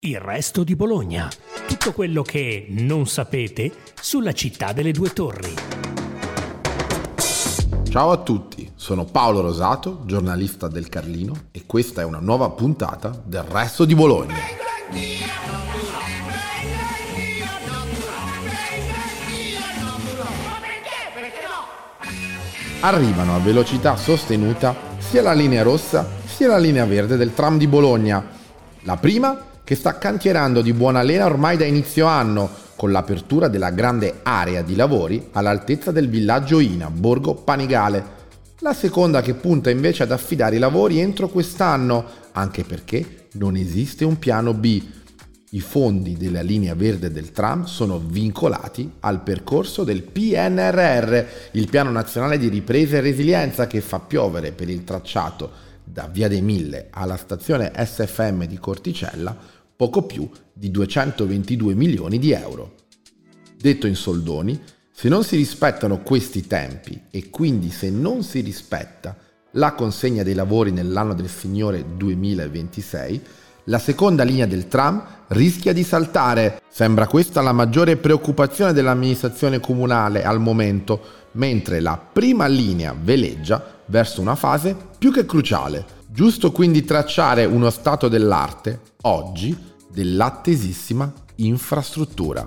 Il resto di Bologna. Tutto quello che non sapete sulla città delle due torri. Ciao a tutti, sono Paolo Rosato, giornalista del Carlino, e questa è una nuova puntata del Resto di Bologna. Arrivano a velocità sostenuta sia la linea rossa sia la linea verde del tram di Bologna. La prima che sta cantierando di buona lena ormai da inizio anno, con l'apertura della grande area di lavori all'altezza del villaggio Ina, Borgo Panigale. La seconda che punta invece ad affidare i lavori entro quest'anno, anche perché non esiste un piano B. I fondi della linea verde del tram sono vincolati al percorso del PNRR, il Piano Nazionale di Ripresa e Resilienza, che fa piovere per il tracciato da Via dei Mille alla stazione SFM di Corticella poco più di 222 milioni di euro. Detto in soldoni, se non si rispettano questi tempi e quindi se non si rispetta la consegna dei lavori nell'anno del Signore 2026, la seconda linea del tram rischia di saltare. Sembra questa la maggiore preoccupazione dell'amministrazione comunale al momento, mentre la prima linea veleggia verso una fase più che cruciale. Giusto quindi tracciare uno stato dell'arte, oggi, dell'attesissima infrastruttura.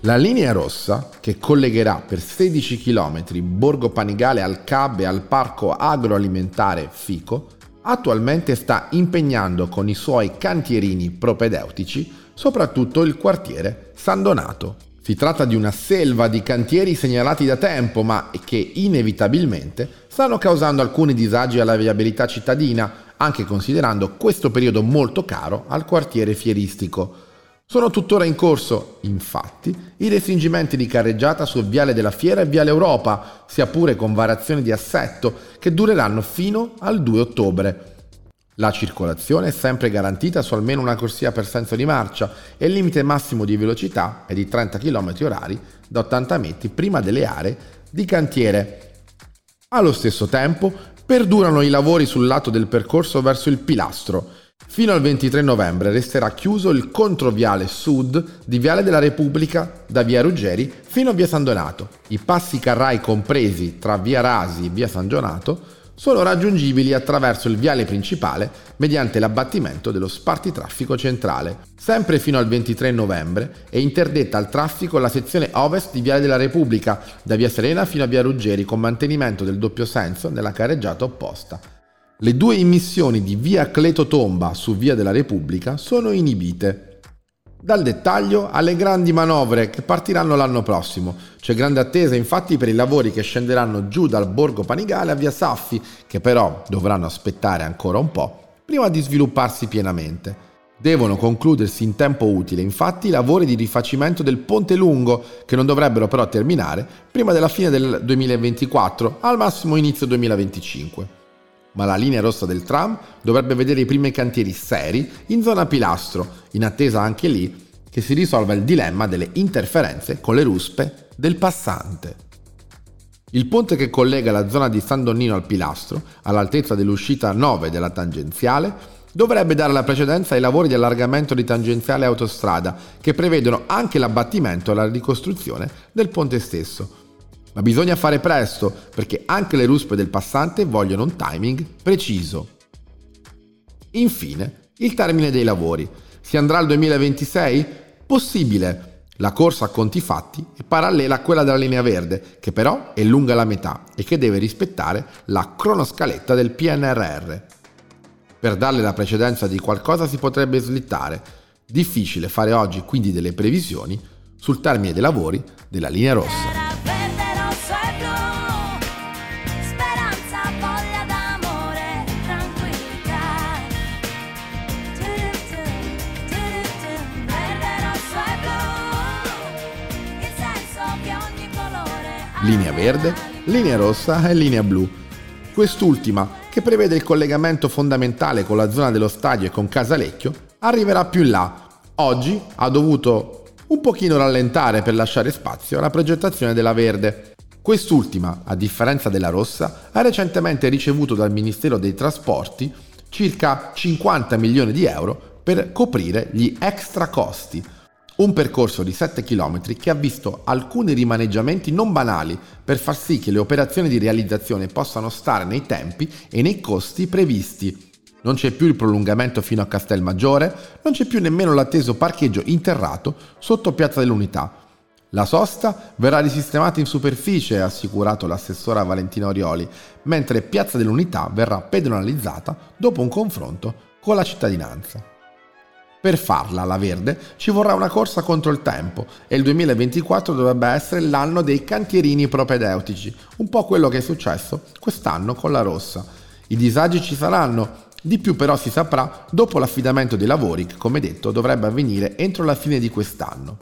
La linea rossa, che collegherà per 16 km Borgo Panigale al Cab e al Parco Agroalimentare Fico, attualmente sta impegnando con i suoi cantierini propedeutici soprattutto il quartiere San Donato. Si tratta di una selva di cantieri segnalati da tempo, ma che inevitabilmente stanno causando alcuni disagi alla viabilità cittadina, anche considerando questo periodo molto caro al quartiere fieristico. Sono tuttora in corso, infatti, i restringimenti di carreggiata sul Viale della Fiera e Viale Europa, sia pure con variazioni di assetto, che dureranno fino al 2 ottobre. La circolazione è sempre garantita su almeno una corsia per senso di marcia e il limite massimo di velocità è di 30 km/h da 80 metri prima delle aree di cantiere. Allo stesso tempo perdurano i lavori sul lato del percorso verso il Pilastro. Fino al 23 novembre resterà chiuso il controviale sud di Viale della Repubblica da Via Ruggeri fino a Via San Donato. I passi carrai compresi tra Via Rasi e Via San Donato sono raggiungibili attraverso il viale principale mediante l'abbattimento dello spartitraffico centrale. Sempre fino al 23 novembre è interdetta al traffico la sezione ovest di Viale della Repubblica, da Via Serena fino a Via Ruggeri, con mantenimento del doppio senso nella carreggiata opposta. Le due immissioni di Via Cleto Tomba su Via della Repubblica sono inibite. Dal dettaglio alle grandi manovre che partiranno l'anno prossimo. C'è grande attesa infatti per i lavori che scenderanno giù dal Borgo Panigale a Via Saffi, che però dovranno aspettare ancora un po' prima di svilupparsi pienamente. Devono concludersi in tempo utile infatti i lavori di rifacimento del Ponte Lungo, che non dovrebbero però terminare prima della fine del 2024, al massimo inizio 2025. Ma la linea rossa del tram dovrebbe vedere i primi cantieri seri in zona Pilastro, in attesa anche lì che si risolva il dilemma delle interferenze con le ruspe del passante. Il ponte che collega la zona di San Donnino al Pilastro, all'altezza dell'uscita 9 della tangenziale, dovrebbe dare la precedenza ai lavori di allargamento di tangenziale autostrada, che prevedono anche l'abbattimento e la ricostruzione del ponte stesso. Ma bisogna fare presto, perché anche le ruspe del passante vogliono un timing preciso. Infine, il termine dei lavori. Si andrà al 2026? Possibile. La corsa a conti fatti è parallela a quella della linea verde, che però è lunga la metà e che deve rispettare la cronoscaletta del PNRR. Per darle la precedenza di qualcosa si potrebbe slittare. Difficile fare oggi quindi delle previsioni sul termine dei lavori della linea rossa. Linea verde, linea rossa e linea blu. Quest'ultima, che prevede il collegamento fondamentale con la zona dello stadio e con Casalecchio, arriverà più in là. Oggi ha dovuto un pochino rallentare per lasciare spazio alla progettazione della verde. Quest'ultima, a differenza della rossa, ha recentemente ricevuto dal Ministero dei Trasporti circa 50 milioni di euro per coprire gli extra costi. Un percorso di 7 km che ha visto alcuni rimaneggiamenti non banali per far sì che le operazioni di realizzazione possano stare nei tempi e nei costi previsti. Non c'è più il prolungamento fino a Castel Maggiore, non c'è più nemmeno l'atteso parcheggio interrato sotto Piazza dell'Unità. La sosta verrà risistemata in superficie, ha assicurato l'assessora Valentina Orioli, mentre Piazza dell'Unità verrà pedonalizzata dopo un confronto con la cittadinanza. Per farla, la Verde, ci vorrà una corsa contro il tempo e il 2024 dovrebbe essere l'anno dei cantierini propedeutici, un po' quello che è successo quest'anno con la rossa. I disagi ci saranno, di più però si saprà dopo l'affidamento dei lavori che, come detto, dovrebbe avvenire entro la fine di quest'anno.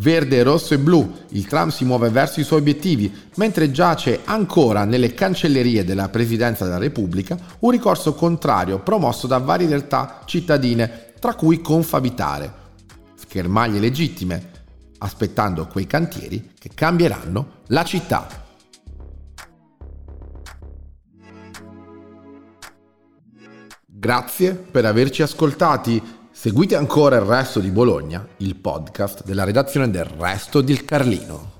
Verde, rosso e blu, il tram si muove verso i suoi obiettivi, mentre giace ancora nelle cancellerie della Presidenza della Repubblica un ricorso contrario promosso da varie realtà cittadine, tra cui Confabitare. Schermaglie legittime, aspettando quei cantieri che cambieranno la città. Grazie per averci ascoltati. Seguite ancora Il Resto di Bologna, il podcast della redazione del Resto del Carlino.